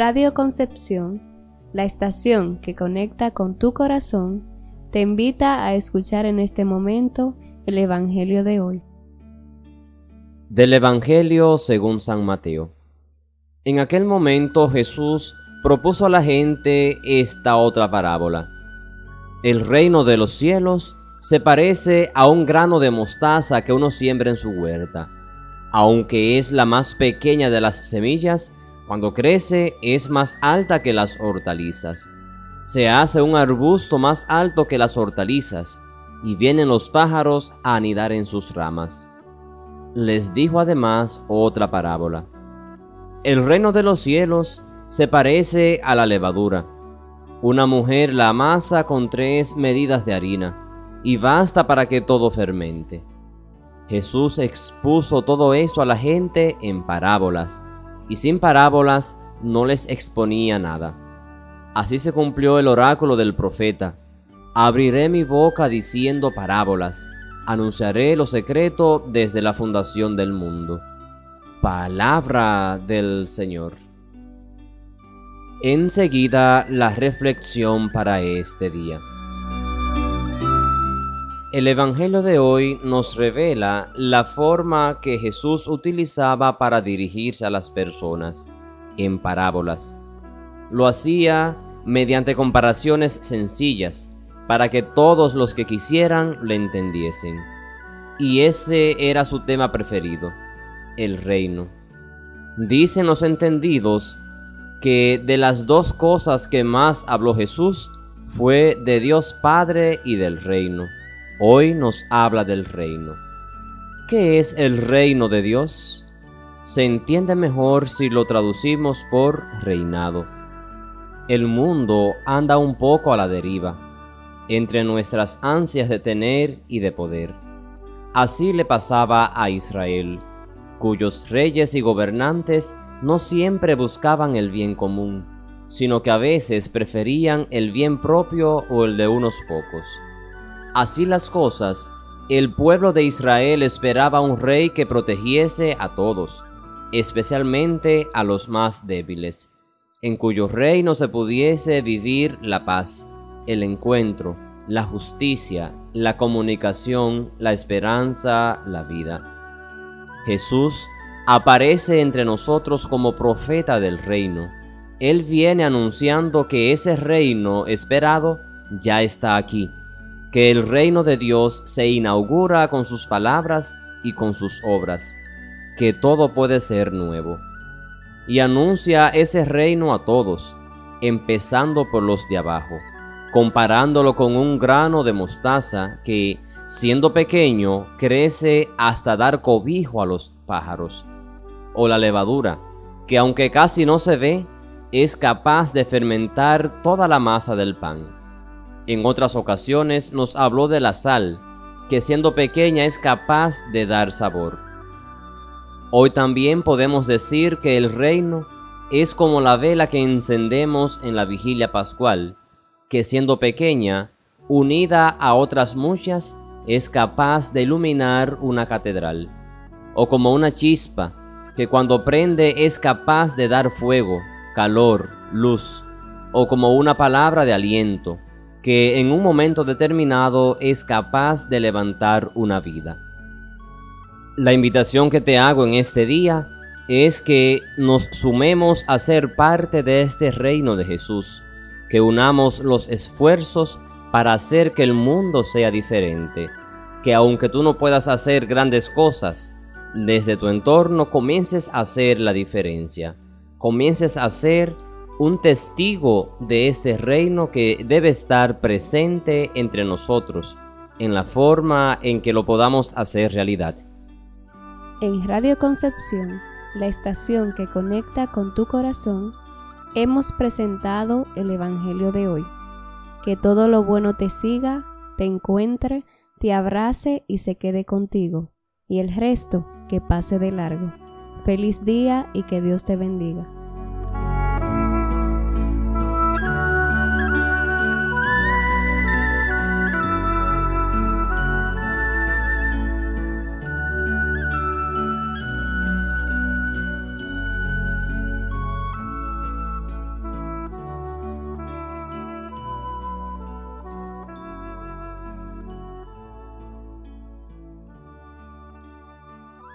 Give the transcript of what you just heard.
Radio Concepción, la estación que conecta con tu corazón, te invita a escuchar en este momento el Evangelio de hoy. Del Evangelio según San Mateo. En aquel momento Jesús propuso a la gente esta otra parábola. El reino de los cielos se parece a un grano de mostaza que uno siembra en su huerta. Aunque es la más pequeña de las semillas, cuando crece es más alta que las hortalizas. Se hace un arbusto más alto que las hortalizas, y vienen los pájaros a anidar en sus ramas. Les dijo además otra parábola. El reino de los cielos se parece a la levadura. Una mujer la amasa con 3 medidas de harina, y basta para que todo fermente. Jesús expuso todo esto a la gente en parábolas, y sin parábolas no les exponía nada. Así se cumplió el oráculo del profeta. Abriré mi boca diciendo parábolas, anunciaré lo secreto desde la fundación del mundo. Palabra del Señor. Enseguida, la reflexión para este día. El Evangelio de hoy nos revela la forma que Jesús utilizaba para dirigirse a las personas, en parábolas. Lo hacía mediante comparaciones sencillas, para que todos los que quisieran lo entendiesen. Y ese era su tema preferido, el reino. Dicen los entendidos que de las 2 cosas que más habló Jesús fue de Dios Padre y del reino. Hoy nos habla del reino. ¿Qué es el reino de Dios? Se entiende mejor si lo traducimos por reinado. El mundo anda un poco a la deriva, entre nuestras ansias de tener y de poder. Así le pasaba a Israel, cuyos reyes y gobernantes no siempre buscaban el bien común, sino que a veces preferían el bien propio o el de unos pocos. Así las cosas, el pueblo de Israel esperaba un rey que protegiese a todos, especialmente a los más débiles, en cuyo reino se pudiese vivir la paz, el encuentro, la justicia, la comunicación, la esperanza, la vida. Jesús aparece entre nosotros como profeta del reino. Él viene anunciando que ese reino esperado ya está aquí, que el reino de Dios se inaugura con sus palabras y con sus obras, que todo puede ser nuevo. Y anuncia ese reino a todos, empezando por los de abajo, comparándolo con un grano de mostaza que, siendo pequeño, crece hasta dar cobijo a los pájaros, o la levadura, que aunque casi no se ve, es capaz de fermentar toda la masa del pan. En otras ocasiones nos habló de la sal, que siendo pequeña es capaz de dar sabor. Hoy también podemos decir que el reino es como la vela que encendemos en la vigilia pascual, que siendo pequeña, unida a otras muchas, es capaz de iluminar una catedral, o como una chispa, que cuando prende es capaz de dar fuego, calor, luz, o como una palabra de aliento, que en un momento determinado es capaz de levantar una vida. La invitación que te hago en este día es que nos sumemos a ser parte de este reino de Jesús, que unamos los esfuerzos para hacer que el mundo sea diferente, que aunque tú no puedas hacer grandes cosas, desde tu entorno comiences a hacer la diferencia, comiences a ser un testigo de este reino que debe estar presente entre nosotros, en la forma en que lo podamos hacer realidad. En Radio Concepción, la estación que conecta con tu corazón, hemos presentado el Evangelio de hoy. Que todo lo bueno te siga, te encuentre, te abrace y se quede contigo, y el resto que pase de largo. Feliz día y que Dios te bendiga.